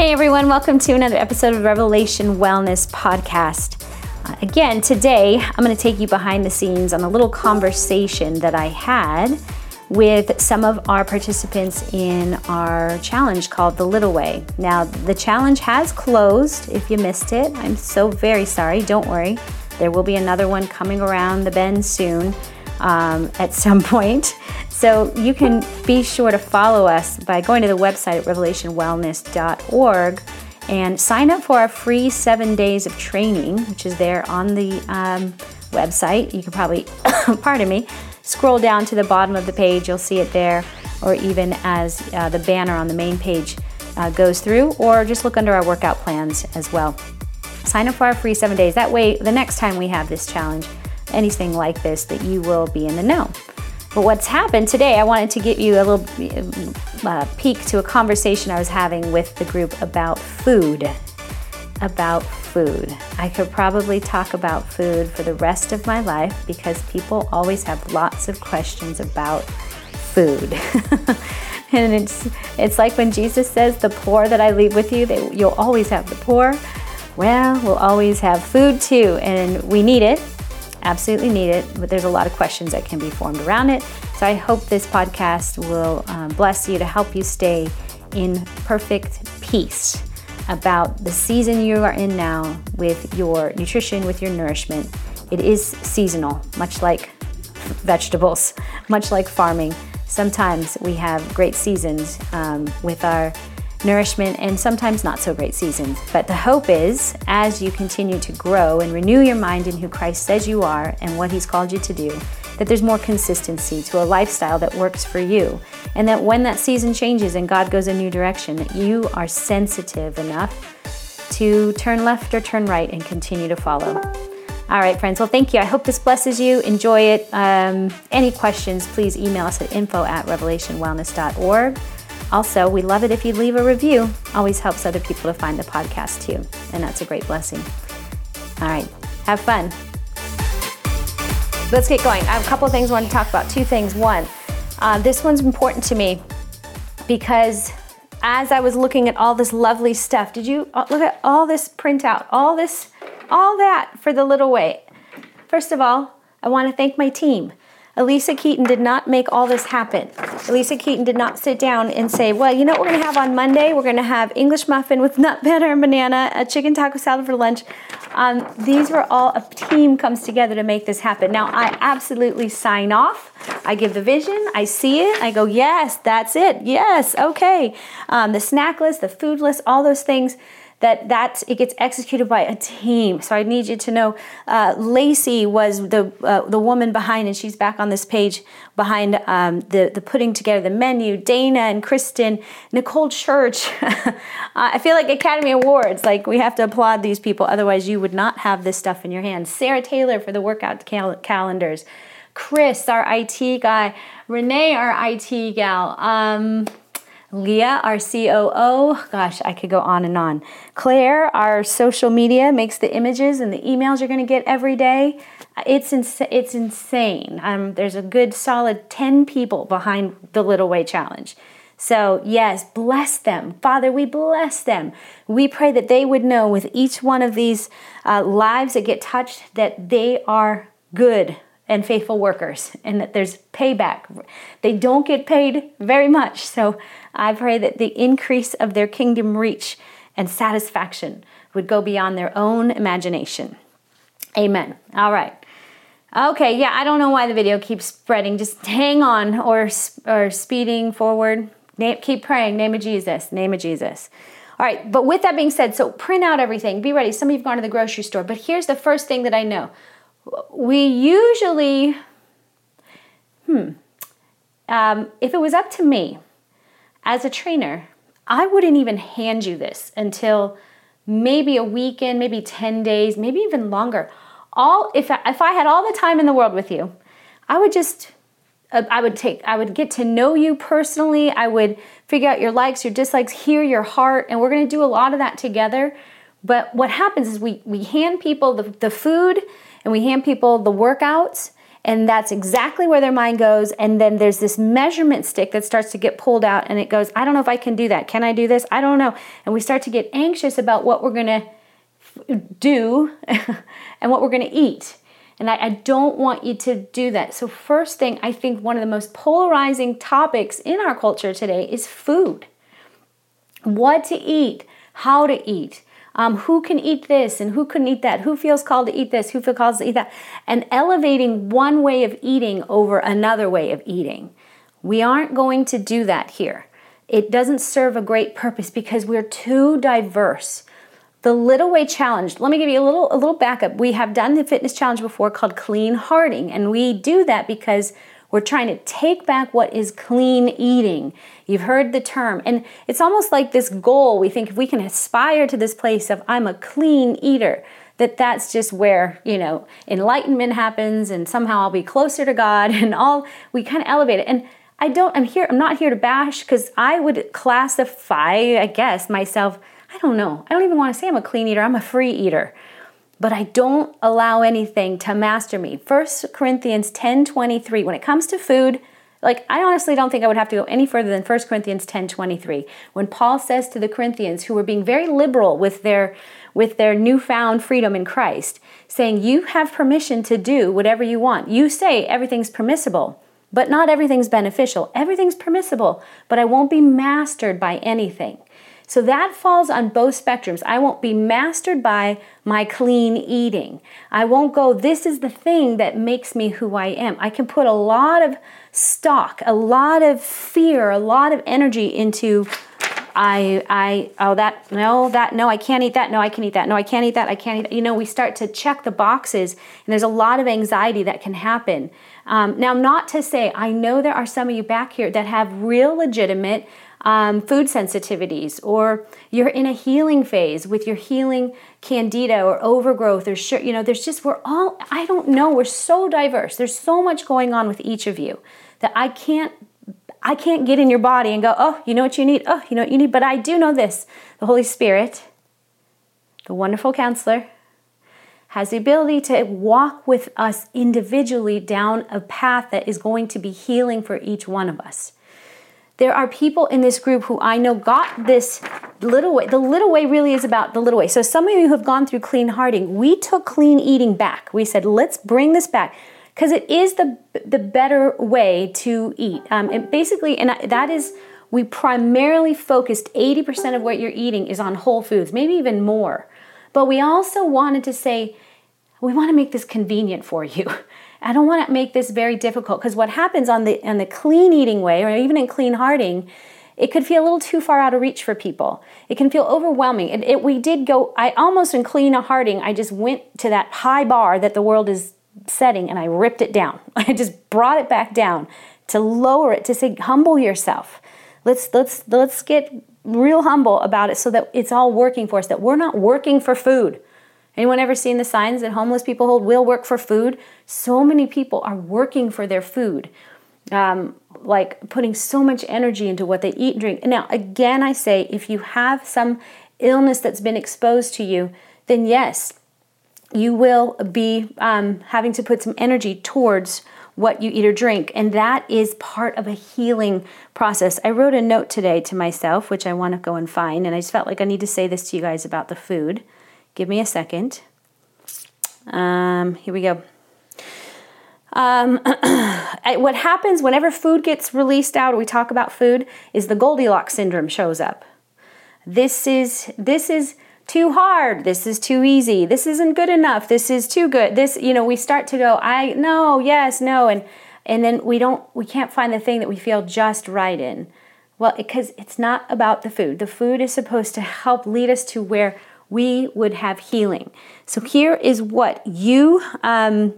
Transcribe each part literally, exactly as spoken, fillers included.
Hey everyone, welcome to another episode of Revelation Wellness Podcast. Uh, again, today I'm going to take you behind the scenes on a little conversation that I had with some of our participants in our challenge called The Little Way. Now, the challenge has closed. If you missed it, I'm so very sorry. Don't worry. There will be another one coming around the bend soon um, at some point. So you can be sure to follow us by going to the website at revelation wellness dot org and sign up for our free seven days of training, which is there on the um, website. You can probably, pardon me, scroll down to the bottom of the page. You'll see it there, or even as uh, the banner on the main page uh, goes through, or just look under our workout plans as well. Sign up for our free seven days. That way, the next time we have this challenge, anything like this, that you will be in the know. But what's happened today, I wanted to give you a little uh, peek to a conversation I was having with the group about food. About food. I could probably talk about food for the rest of my life because people always have lots of questions about food. And it's it's like when Jesus says, the poor that I leave with you, they, you'll always have the poor. Well, we'll always have food too, and we need it. Absolutely need it, but there's a lot of questions that can be formed around it. So I hope this podcast will um, bless you to help you stay in perfect peace about the season you are in now with your nutrition, with your nourishment. It is seasonal, much like vegetables, much like farming. Sometimes we have great seasons um, with our nourishment and sometimes not so great seasons. But the hope is, as you continue to grow and renew your mind in who Christ says you are and what he's called you to do, that there's more consistency to a lifestyle that works for you. And that when that season changes and God goes a new direction, that you are sensitive enough to turn left or turn right and continue to follow. All right, friends. Well, thank you. I hope this blesses you. Enjoy it. Um, any questions, please email us at info at revelation wellness dot org. Also, we love it if you leave a review. Always helps other people to find the podcast too, and that's a great blessing. All right, have fun. Let's get going. I have a couple of things I want to talk about, two things. One, uh, this one's important to me because as I was looking at all this lovely stuff, did you look at all this printout, all this, all that for The Little Way? First of all, I want to thank my team. Elisa Keaton did not make all this happen. Elisa Keaton did not sit down and say, well, you know what we're going to have on Monday? We're going to have English muffin with nut butter and banana, a chicken taco salad for lunch. Um, these were all, a team comes together to make this happen. Now, I absolutely sign off. I give the vision. I see it. I go, yes, that's it. Yes, okay. Um, the snack list, the food list, all those things. That that's, it gets executed by a team. So I need you to know, uh, Lacey was the uh, the woman behind, and she's back on this page, behind um, the, the putting together the menu. Dana and Kristen, Nicole Church. uh, I feel like Academy Awards, like we have to applaud these people, otherwise you would not have this stuff in your hands. Sarah Taylor for the workout cal- calendars. Chris, our I T guy. Renee, our I T gal. Um... Leah, our C O O, gosh, I could go on and on. Claire, our social media, makes the images and the emails you're going to get every day. It's ins- it's insane. Um, there's a good solid ten people behind the Little Way Challenge. So yes, bless them. Father, we bless them. We pray that they would know with each one of these uh, lives that get touched that they are good and faithful workers, and that there's payback. They don't get paid very much, so I pray that the increase of their kingdom reach and satisfaction would go beyond their own imagination. Amen. All right. Okay, yeah, I don't know why the video keeps spreading. Just hang on, or or speeding forward. Name, keep praying. Name of Jesus. Name of Jesus. All right, but with that being said, so print out everything. Be ready. Some of you have gone to the grocery store, but here's the first thing that I know. We usually, hmm, um, if it was up to me as a trainer, I wouldn't even hand you this until maybe a weekend, maybe ten days, maybe even longer. All if I, if I had all the time in the world with you, I would just, uh, I would take, I would get to know you personally. I would figure out your likes, your dislikes, hear your heart, and we're going to do a lot of that together. But what happens is we we hand people the, the food. And we hand people the workouts, And that's exactly where their mind goes. And then there's this measurement stick that starts to get pulled out, and it goes, I don't know if I can do that. Can I do this? I don't know. And we start to get anxious about what we're going to do and what we're going to eat. And I, I don't want you to do that. So first thing, I think one of the most polarizing topics in our culture today is food. What to eat, how to eat. Um, who can eat this and who couldn't eat that? Who feels called to eat this? Who feels called to eat that? And elevating one way of eating over another way of eating. We aren't going to do that here. It doesn't serve a great purpose because we're too diverse. The Little Way Challenge, let me give you a little, a little backup. We have done the fitness challenge before called clean hearting, and we do that because we're trying to take back what is clean eating. You've heard the term. And it's almost like this goal. We think if we can aspire to this place of I'm a clean eater, that that's just where, you know, enlightenment happens and somehow I'll be closer to God and all. We kind of elevate it. And I don't, I'm here, I'm not here to bash, because I would classify, I guess, myself, I don't know. I don't even want to say I'm a clean eater. I'm a free eater. But I don't allow anything to master me. First Corinthians ten twenty-three, when it comes to food, like I honestly don't think I would have to go any further than First Corinthians ten twenty-three. When Paul says to the Corinthians, who were being very liberal with their with their newfound freedom in Christ, saying, you have permission to do whatever you want. You say everything's permissible, but not everything's beneficial. Everything's permissible, but I won't be mastered by anything. So that falls on both spectrums. I won't be mastered by my clean eating. I won't go, this is the thing that makes me who I am. I can put a lot of stock, a lot of fear, a lot of energy into I, I, oh, that, no, that, no, I can't eat that. No, I can eat that. No, I can't eat that. I can't eat that. You know, we start to check the boxes, and there's a lot of anxiety that can happen. Um, now, not to say, I know there are some of you back here that have real legitimate Um, food sensitivities, or you're in a healing phase with your healing candida or overgrowth or sugar, you know, there's just, we're all, I don't know, we're so diverse. There's so much going on with each of you that I can't, I can't get in your body and go, oh, you know what you need? Oh, you know what you need? But I do know this, the Holy Spirit, the wonderful counselor, has the ability to walk with us individually down a path that is going to be healing for each one of us. There are people in this group who I know got this little way. The little way really is about the little way. So some of you who have gone through clean hearting, we took clean eating back. We said, let's bring this back because it is the the better way to eat. Um, and basically, and I, that is, we primarily focused eighty percent of what you're eating is on whole foods, maybe even more. But we also wanted to say, we want to make this convenient for you. I don't want to make this very difficult, because what happens on the on the clean eating way, or even in clean hearting, it could feel a little too far out of reach for people. It can feel overwhelming. And it, it, we did go, I almost in clean hearting, I just went to that high bar that the world is setting and I ripped it down. I just brought it back down to lower it, to say, humble yourself. Let's let's let's get real humble about it so that it's all working for us, that we're not working for food. Anyone ever seen the signs that homeless people hold, will work for food? So many people are working for their food, um, like putting so much energy into what they eat and drink. And now, again, I say, if you have some illness that's been exposed to you, then yes, you will be um, having to put some energy towards what you eat or drink. And that is part of a healing process. I wrote a note today to myself, which I want to go and find. And I just felt like I need to say this to you guys about the food. Give me a second. Um, here we go. Um, what happens whenever food gets released out, or we talk about food, is the Goldilocks syndrome shows up. This is this is too hard. This is too easy. This isn't good enough. This is too good. This, you know, we start to go, I no, yes, no, and and then we don't we can't find the thing that we feel just right in. Well, because it's not about the food. The food is supposed to help lead us to where we would have healing. So here is what you, um,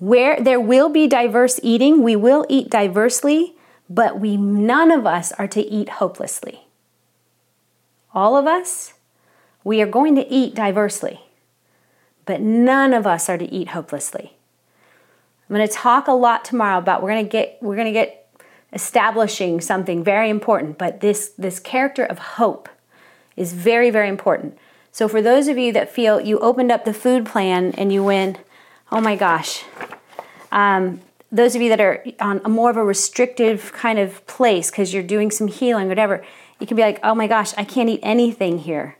where there will be diverse eating, we will eat diversely, but we, none of us are to eat hopelessly. All of us, we are going to eat diversely, but none of us are to eat hopelessly. I'm going to talk a lot tomorrow about, we're going to get, we're going to get establishing something very important, but this, this character of hope is very, very important. So for those of you that feel you opened up the food plan and you went, oh my gosh, Um, those of you that are on a more of a restrictive kind of place because you're doing some healing, whatever, you can be like, oh my gosh, I can't eat anything here.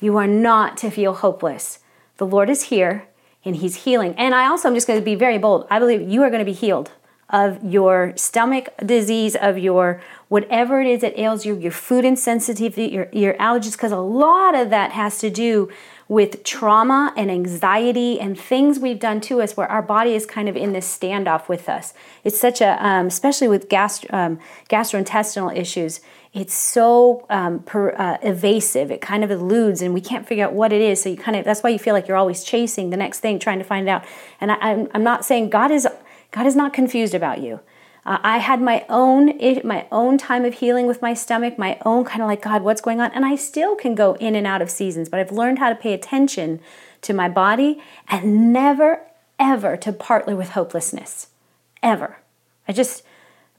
You are not to feel hopeless. The Lord is here and he's healing. And I also am just going to be very bold. I believe you are going to be healed of your stomach disease, of your whatever it is that ails you, your food insensitivity, your, your allergies, because a lot of that has to do with trauma and anxiety and things we've done to us where our body is kind of in this standoff with us. It's such a, um, especially with gastro, um, gastrointestinal issues, it's so um, per, uh, evasive. It kind of eludes and we can't figure out what it is. So you kind of, that's why you feel like you're always chasing the next thing, trying to find it out. And I, I'm, I'm not saying God is... God is not confused about you. Uh, I had my own my own time of healing with my stomach, my own kind of like, God, what's going on? And I still can go in and out of seasons, but I've learned how to pay attention to my body and never, ever to partner with hopelessness, ever. I just,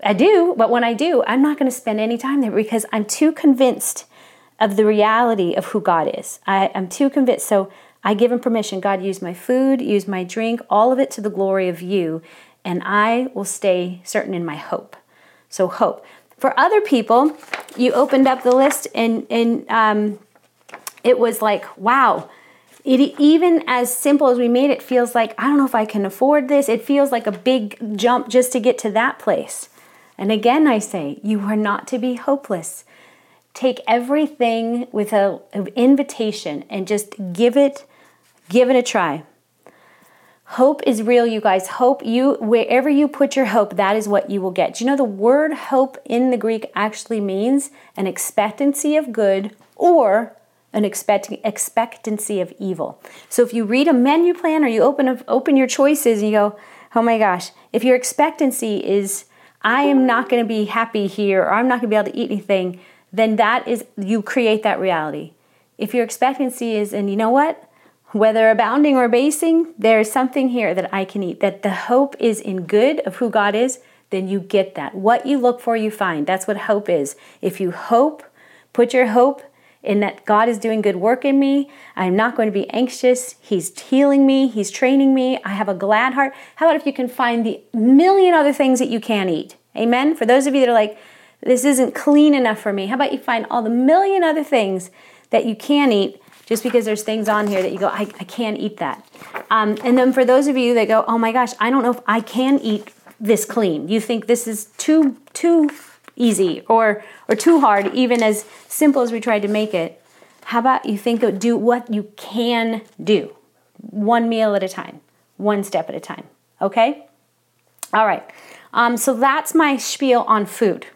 I do, but when I do, I'm not going to spend any time there because I'm too convinced of the reality of who God is. I, I'm too convinced. So I give him permission. God, use my food, use my drink, all of it to the glory of you. And I will stay certain in my hope. So hope. For other people, you opened up the list and, and um, it was like, wow. It, even as simple as we made it, feels like, I don't know if I can afford this. It feels like a big jump just to get to that place. And again, I say, you are not to be hopeless. Take everything with a, an invitation and just give it, give it a try. Hope is real, you guys. Hope, you wherever you put your hope, that is what you will get. Do you know the word hope in the Greek actually means an expectancy of good or an expect, expectancy of evil? So if you read a menu plan or you open a, open your choices and you go, oh my gosh, if your expectancy is, I am not going to be happy here or I'm not going to be able to eat anything, then that is, you create that reality. If your expectancy is, and you know what? Whether abounding or abasing, there is something here that I can eat, that the hope is in good of who God is, then you get that. What you look for, you find. That's what hope is. If you hope, put your hope in that God is doing good work in me, I'm not going to be anxious, he's healing me, he's training me, I have a glad heart. How about if you can find the million other things that you can eat? Amen? For those of you that are like, this isn't clean enough for me, how about you find all the million other things that you can eat? Just because there's things on here that you go, I, I can't eat that. Um, and then for those of you that go, oh my gosh, I don't know if I can eat this clean. You think this is too too easy or or too hard, even as simple as we tried to make it. How about you think of do what you can do? One meal at a time, one step at a time, okay? All right, um, so that's my spiel on food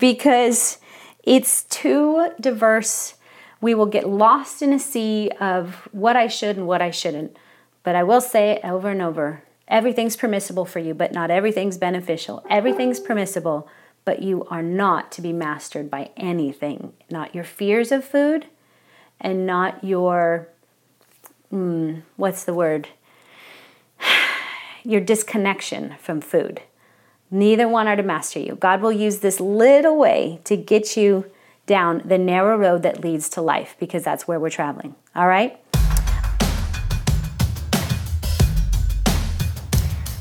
because it's too diverse. We will get lost in a sea of what I should and what I shouldn't. But I will say it over and over. Everything's permissible for you, but not everything's beneficial. Everything's permissible, but you are not to be mastered by anything. Not your fears of food and not your, mm, what's the word? your disconnection from food. Neither one are to master you. God will use this little way to get you down the narrow road that leads to life, because that's where we're traveling. All right?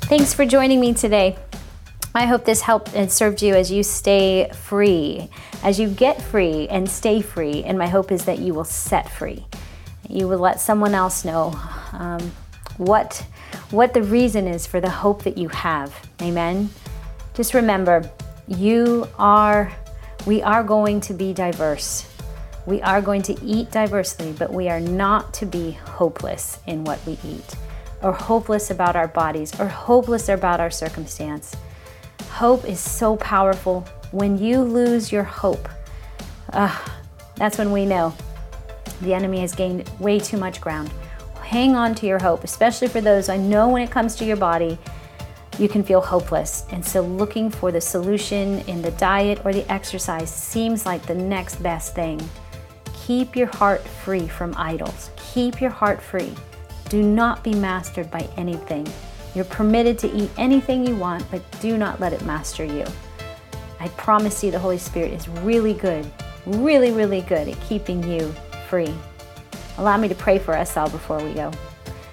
Thanks for joining me today. I hope this helped and served you as you stay free, as you get free and stay free. And my hope is that you will set free. You will let someone else know um, what, what the reason is for the hope that you have. Amen? Just remember, you are... We are going to be diverse. We are going to eat diversely, but we are not to be hopeless in what we eat, or hopeless about our bodies, or hopeless about our circumstance. Hope is so powerful. When you lose your hope, uh, that's when we know the enemy has gained way too much ground. Hang on to your hope, especially for those I know when it comes to your body, you can feel hopeless. And so looking for the solution in the diet or the exercise seems like the next best thing. Keep your heart free from idols. Keep your heart free. Do not be mastered by anything. You're permitted to eat anything you want, but do not let it master you. I promise you the Holy Spirit is really good, really, really good at keeping you free. Allow me to pray for us all before we go.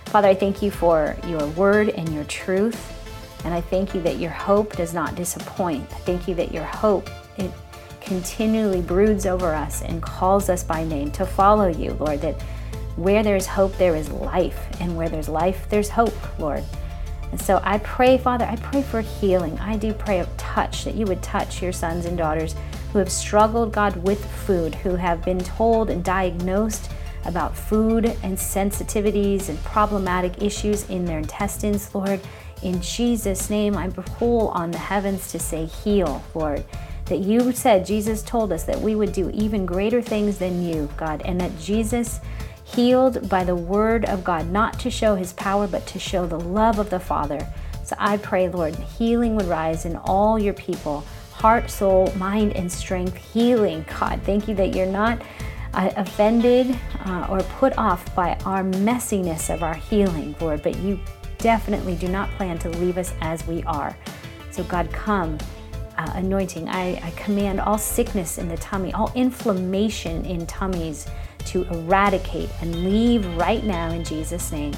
Father, I thank you for your word and your truth. And I thank you that your hope does not disappoint. I thank you that your hope, it continually broods over us and calls us by name to follow you, Lord, that where there's hope, there is life. And where there's life, there's hope, Lord. And so I pray, Father, I pray for healing. I do pray of touch, that you would touch your sons and daughters who have struggled, God, with food, who have been told and diagnosed about food and sensitivities and problematic issues in their intestines, Lord. In Jesus' name, I call on the heavens to say, heal, Lord. That you said, Jesus told us that we would do even greater things than you, God, and that Jesus healed by the word of God, not to show his power, but to show the love of the Father. So I pray, Lord, healing would rise in all your people, heart, soul, mind, and strength, healing, God. Thank you that you're not uh, offended uh, or put off by our messiness of our healing, Lord, but you definitely do not plan to leave us as we are. So God, come, uh, anointing. I, I command all sickness in the tummy, all inflammation in tummies to eradicate and leave right now in Jesus' name.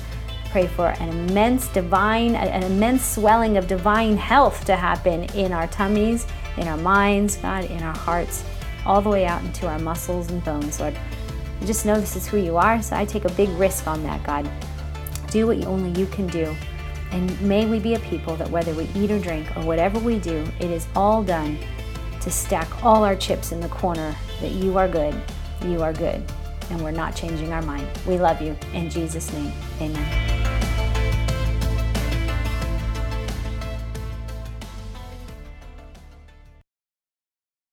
Pray for an immense divine, an immense swelling of divine health to happen in our tummies, in our minds, God, in our hearts, all the way out into our muscles and bones, Lord. I just know this is who you are, so I take a big risk on that, God. Do what only you can do. And may we be a people that whether we eat or drink or whatever we do, it is all done to stack all our chips in the corner that you are good, you are good, and we're not changing our mind. We love you. In Jesus' name, amen.